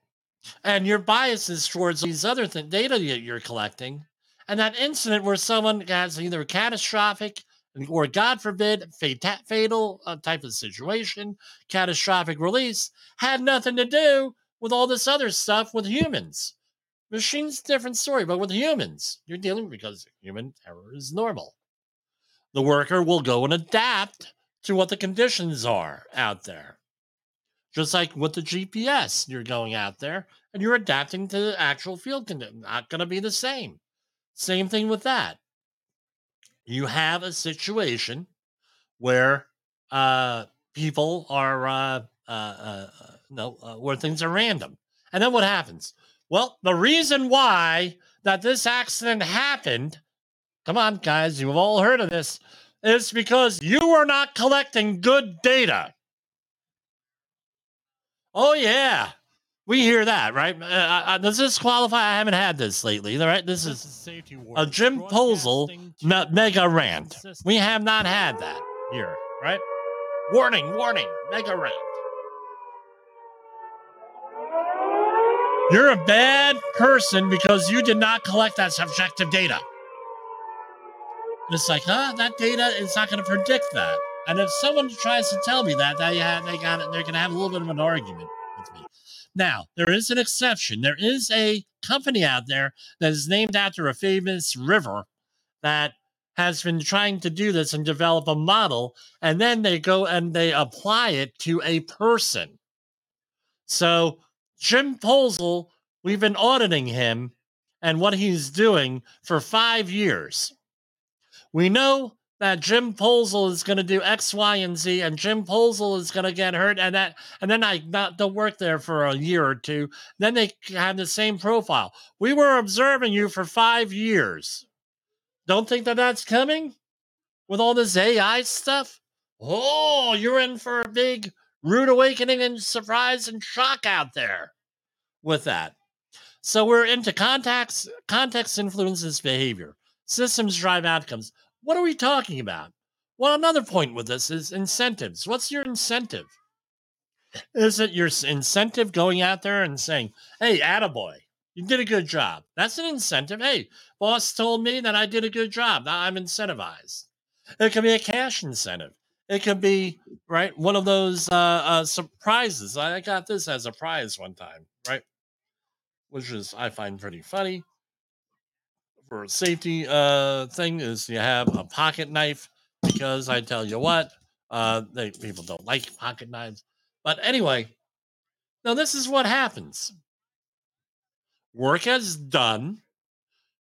and your bias is towards these other th- data that you're collecting, and that incident where someone has either catastrophic or, God forbid, fata- fatal uh, type of situation, catastrophic release, had nothing to do with all this other stuff with humans. Machines, different story, but with humans, you're dealing because human error is normal. The worker will go and adapt to what the conditions are out there. Just like with the G P S, you're going out there and you're adapting to the actual field condition. Not going to be the same. Same thing with that. You have a situation where uh, people are, uh, uh, uh, no, uh, where things are random. And then what happens? Well, the reason why that this accident happened, come on, guys, you've all heard of this, is because you were not collecting good data. Oh, yeah. We hear that, right? Uh, uh, does this qualify? I haven't had this lately, right? This, this is, is Safety Wars, a Jim Poesl me- mega rant. We have not had that here, right? Warning, warning, mega rant. You're a bad person because you did not collect that subjective data. And it's like, huh? That data is not going to predict that. And if someone tries to tell me that, they have, they got it. They're going to have a little bit of an argument with me. Now, there is an exception. There is a company out there that is named after a famous river that has been trying to do this and develop a model, and then they go and they apply it to a person. So Jim Poesl, we've been auditing him and what he's doing for five years. We know that Jim Poesl is going to do X, Y, and Z, and Jim Poesl is going to get hurt, and that, and then I not they'll work there for a year or two. Then they have the same profile. We were observing you for five years. Don't think that that's coming with all this A I stuff? Oh, you're in for a big rude awakening and surprise and shock out there with that. So we're into context, context influences behavior. Systems drive outcomes. What are we talking about? Well, another point with this is incentives. What's your incentive? Is it your incentive going out there and saying, hey, attaboy, you did a good job? That's an incentive. Hey, boss told me that I did a good job. Now I'm incentivized. It could be a cash incentive. It could be, right, one of those uh, uh, surprises. I got this as a prize one time, right, which is I find pretty funny. For a safety uh, thing is you have a pocket knife because I tell you what, uh, they, people don't like pocket knives. But anyway, now this is what happens. Work as done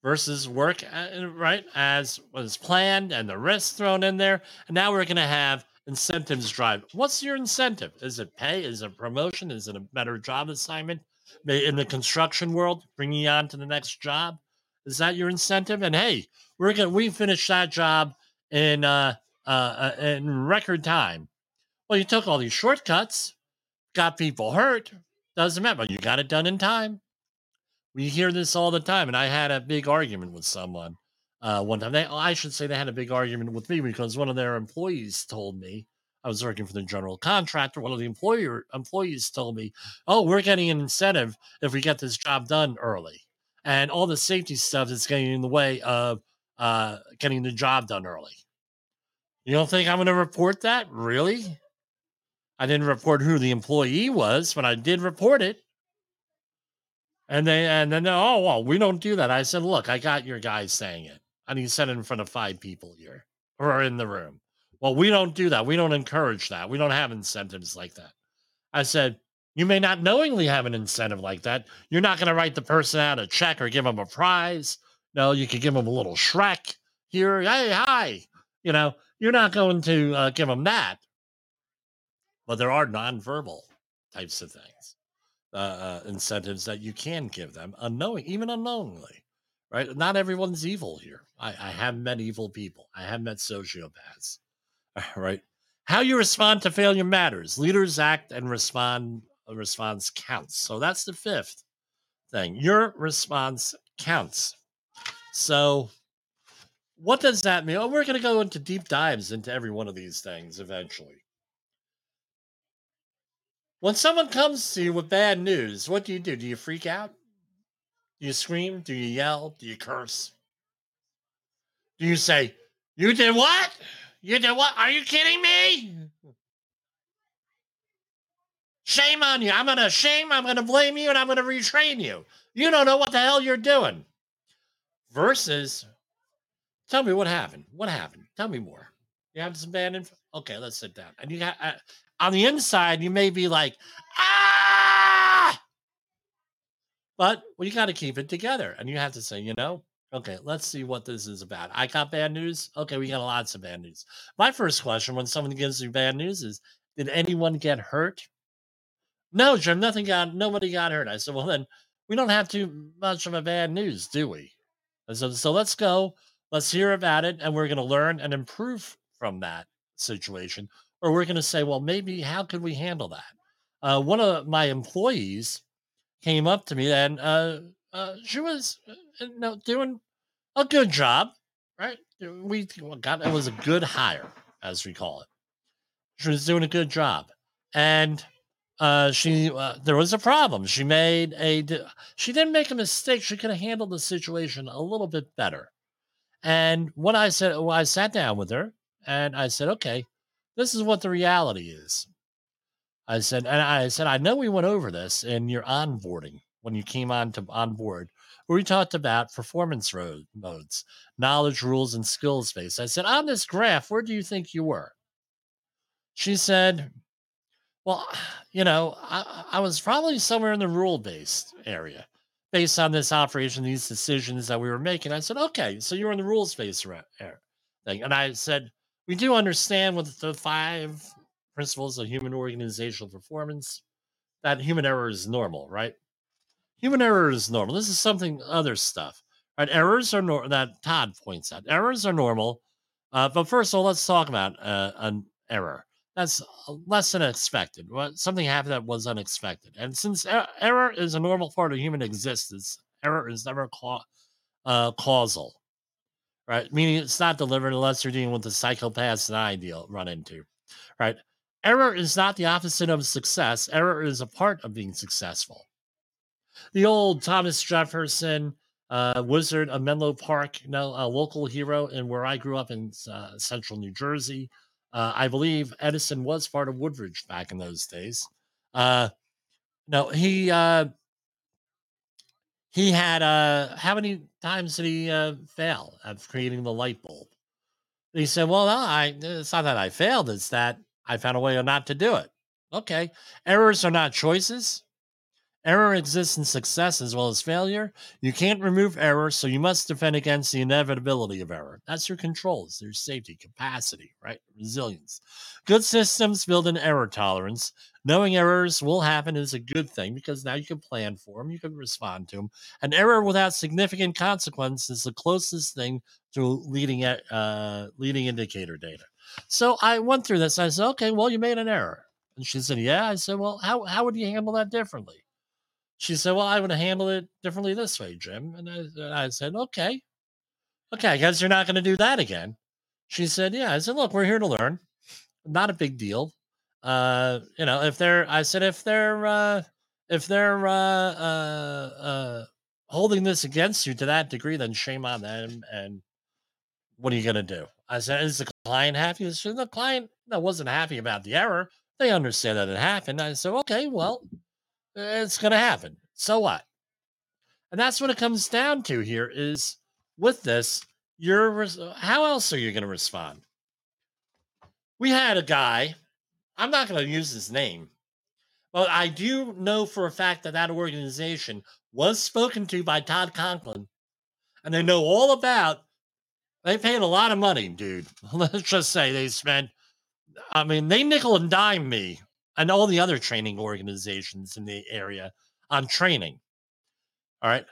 versus work, uh, right, as was planned and the risk thrown in there. And now we're going to have incentives drive. What's your incentive? Is it pay? Is it promotion? Is it a better job assignment? In the construction world, bringing you on to the next job? Is that your incentive? And hey, we're gonna we finished that job in uh, uh, in record time. Well, you took all these shortcuts, got people hurt. Doesn't matter. You got it done in time. We hear this all the time. And I had a big argument with someone uh, one time. They, I should say they had a big argument with me because one of their employees told me, I was working for the general contractor. One of the employer employees told me, "Oh, we're getting an incentive if we get this job done early." And all the safety stuff that's getting in the way of uh, getting the job done early. You don't think I'm going to report that? Really? I didn't report who the employee was, but I did report it. And they and then oh well, we don't do that. I said, look, I got your guy saying it, and he said it in front of five people here or in the room. Well, we don't do that. We don't encourage that. We don't have incentives like that. I said, you may not knowingly have an incentive like that. You're not going to write the person out a check or give them a prize. No, you could give them a little Shrek here. Hey, hi. You know, you're not going to uh, give them that. But there are nonverbal types of things, uh, uh, incentives that you can give them, unknowing, even unknowingly, right? Not everyone's evil here. I, I have met evil people. I have met sociopaths, right? How you respond to failure matters. Leaders act and respond. A response counts. So that's the fifth thing. Your response counts. So what does that mean? Oh, we're going to go into deep dives into every one of these things eventually. When someone comes to you with bad news, what do you do? Do you freak out? Do you scream? Do you yell? Do you curse? Do you say, you did what? You did what? Are you kidding me? Shame on you. I'm going to shame, I'm going to blame you, and I'm going to retrain you. You don't know what the hell you're doing. Versus, tell me what happened. What happened? Tell me more. You have some bad info? Okay, let's sit down. And you got, uh, on the inside, you may be like, ah! But well, you got to keep it together. And you have to say, you know, okay, let's see what this is about. I got bad news. Okay, we got lots of bad news. My first question when someone gives you bad news is, Did anyone get hurt? No, Jim, nothing got, nobody got hurt. I said, well, then we don't have too much of a bad news, do we? I said, so let's go. Let's hear about it. And we're going to learn and improve from that situation. Or we're going to say, well, maybe how could we handle that? Uh, one of my employees came up to me and uh, uh, she was you know, doing a good job, right? We got, it was a good hire, as we call it. She was doing a good job. And uh, she uh, there was a problem. She made a, she didn't make a mistake. She could have handled the situation a little bit better. And what I said, well, I sat down with her and I said, okay, this is what the reality is. I said, and I said, I know we went over this in your onboarding when you came on to on board. We talked about performance road modes, knowledge, rules, and skills based. I said, on this graph, where do you think you were? She said, well, you know, I, I was probably somewhere in the rule-based area based on this operation, these decisions that we were making. I said, okay, so you're in the rules-based thing. And I said, we do understand with the five principles of human organizational performance that human error is normal, right? Human error is normal. This is something other stuff, right? Errors are normal, that Todd points out. Errors are normal. Uh, but first of all, let's talk about uh, an error. That's less than expected. Something happened that was unexpected. And since er- error is a normal part of human existence, error is never ca- uh, causal, right? Meaning it's not delivered unless you're dealing with the psychopaths that I deal, run into, right? Error is not the opposite of success. Error is a part of being successful. The old Thomas Jefferson, uh, wizard of Menlo Park, you know, a local hero in where I grew up in uh, central New Jersey. Uh, I believe Edison was part of Woodbridge back in those days. Uh, no, he uh, he had, uh, how many times did he uh, fail at creating the light bulb? And he said, well, no, I, it's not that I failed. It's that I found a way not to do it. Okay. Errors are not choices. Error exists in success as well as failure. You can't remove error, so you must defend against the inevitability of error. That's your controls, your safety, capacity, right? Resilience. Good systems build an error tolerance. Knowing errors will happen is a good thing because now you can plan for them, you can respond to them. An error without significant consequence is the closest thing to leading uh, leading indicator data. So I went through this. I said, okay, well, you made an error. And she said, yeah. I said, well, how, how would you handle that differently? She said, well, I would handle it differently this way, Jim. And I, and I said, okay. Okay, I guess you're not going to do that again. She said, yeah. I said, look, we're here to learn. Not a big deal. Uh, you know, if they're, I said, if they're, uh, if they're uh, uh, uh, holding this against you to that degree, then shame on them. And what are you going to do? I said, is the client happy? She said, the client that wasn't happy about the error. They understand that it happened. I said, okay, well, it's going to happen. So what? And that's what it comes down to here is with this, you're res- how else are you going to respond? We had a guy, I'm not going to use his name, but I do know for a fact that that organization was spoken to by Todd Conklin, and they know all about, they paid a lot of money, dude. Let's just say they spent, I mean, they nickel and dime me and all the other training organizations in the area on training. All right.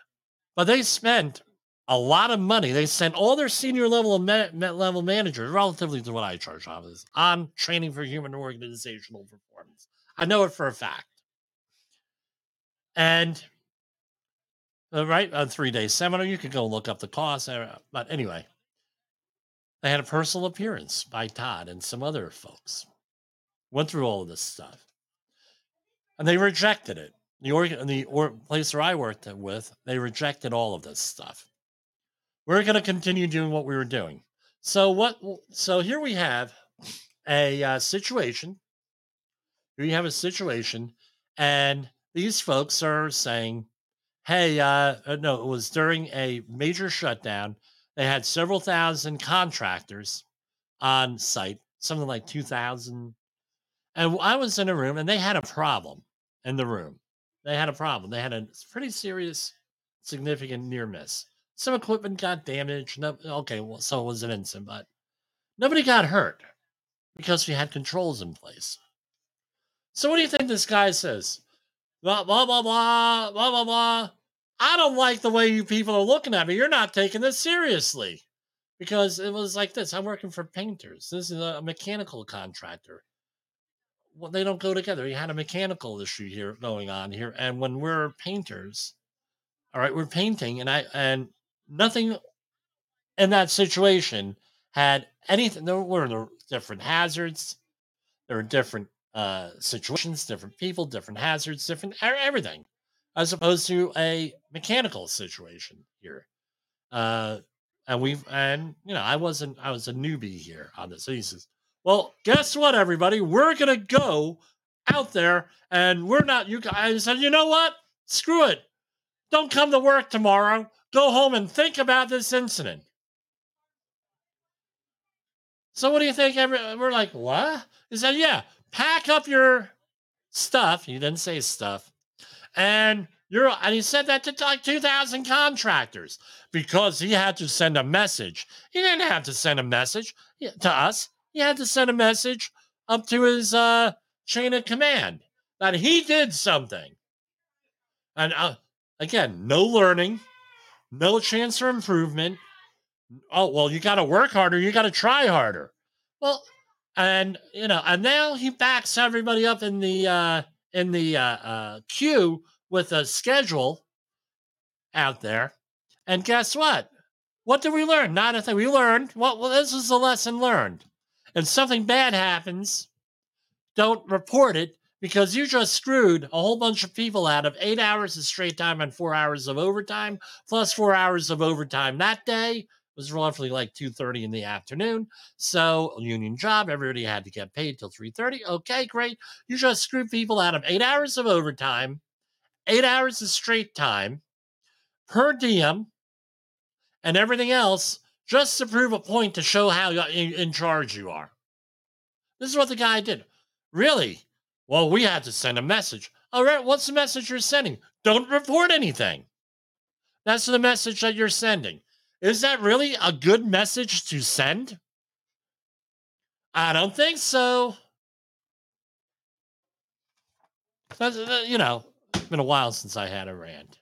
But they spent a lot of money. They sent all their senior level and ma- level managers, relatively to what I charge off is, on training for human organizational performance. I know it for a fact. And, uh, right, a three-day seminar, you could go look up the cost. But anyway, they had a personal appearance by Todd and some other folks. Went through all of this stuff, and they rejected it. The org, the or, place where I worked with, they rejected all of this stuff. We're going to continue doing what we were doing. So what? So here we have a uh, situation. Here you have a situation, and these folks are saying, "Hey, uh, no, it was during a major shutdown. They had several thousand contractors on site, something like two thousand." And I was in a room, and they had a problem in the room. They had a problem. They had a pretty serious, significant near miss. Some equipment got damaged. No, okay, well, so it was an incident, but nobody got hurt because we had controls in place. So what do you think this guy says? Blah, blah, blah, blah, blah, blah, blah. I don't like the way you people are looking at me. You're not taking this seriously. Because it was like this. I'm working for painters. This is a mechanical contractor. Well, they don't go together. You had a mechanical issue here going on here. And when we're painters, all right, we're painting. And I and nothing in that situation had anything. There were different hazards. There were different uh, situations, different people, different hazards, different everything, as opposed to a mechanical situation here. Uh, and we've, and you know, I wasn't, I was a newbie here on this. So he says, well, guess what, everybody, we're going to go out there and we're not, you guys. I said, you know what? Screw it. Don't come to work tomorrow. Go home and think about this incident. So what do you think? Every, we're like, what? He said, yeah, pack up your stuff. He didn't say stuff. And you're, and he said that to like two thousand contractors because he had to send a message. He didn't have to send a message to us. He had to send a message up to his uh, chain of command that he did something. And uh, again, no learning, no chance for improvement. Oh, well, you got to work harder. You got to try harder. Well, and, you know, and now he backs everybody up in the, uh, in the uh, uh, queue with a schedule out there. And guess what? What did we learn? Not a thing. We learned, well, well this is the lesson learned. If something bad happens, don't report it because you just screwed a whole bunch of people out of eight hours of straight time and four hours of overtime, plus four hours of overtime that day. It was roughly like two thirty in the afternoon. So union job, everybody had to get paid till three thirty. Okay, great. You just screwed people out of eight hours of overtime, eight hours of straight time, per diem, and everything else just to prove a point to show how in charge you are. This is what the guy did. Really? Well, we had to send a message. All right, what's the message you're sending? Don't report anything. That's the message that you're sending. Is that really a good message to send? I don't think so. You know, it's been a while since I had a rant.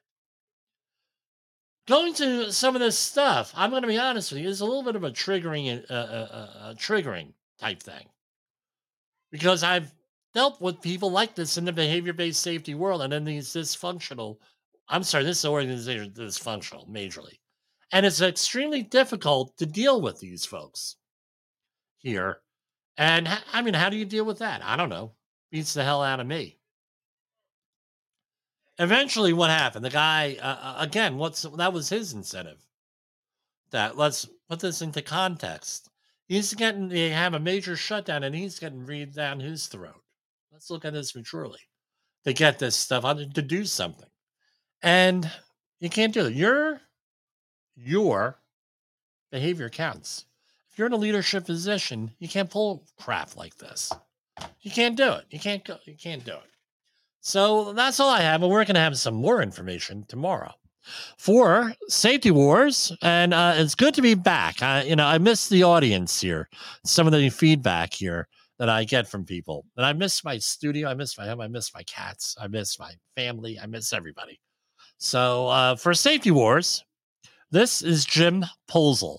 Going to some of this stuff, I'm going to be honest with you, it's a little bit of a triggering, uh, uh, uh, triggering type thing. Because I've dealt with people like this in the behavior-based safety world and in these dysfunctional, I'm sorry, this organization is dysfunctional majorly. And it's extremely difficult to deal with these folks here. And, I mean, how do you deal with that? I don't know. Beats the hell out of me. Eventually, what happened? The guy, uh, again, what's that was his incentive. That let's put this into context. He's getting, they have a major shutdown, and he's getting breathed down his throat. Let's look at this maturely. To get this stuff, to do something. And you can't do it. You're... Your behavior counts. If you're in a leadership position, you can't pull crap like this. You can't do it. You can't go. You can't do it. So that's all I have. And we're going to have some more information tomorrow for Safety Wars. And uh, it's good to be back. I, you know, I miss the audience here. Some of the feedback here that I get from people. And I miss my studio. I miss my home. I miss my cats. I miss my family. I miss everybody. So uh, for Safety Wars, this is Jim Poesl.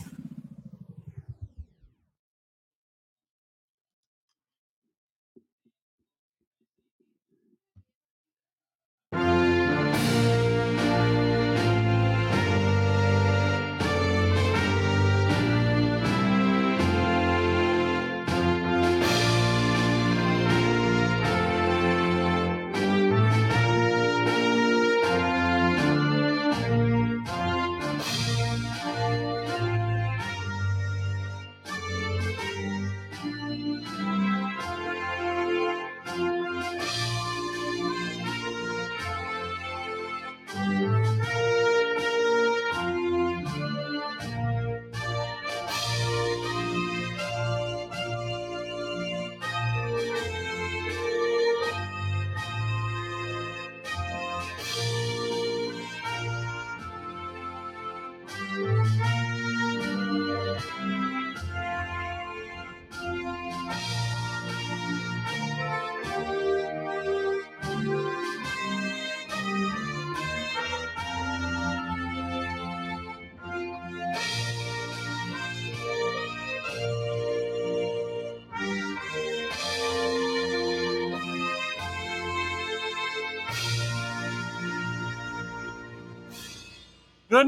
Good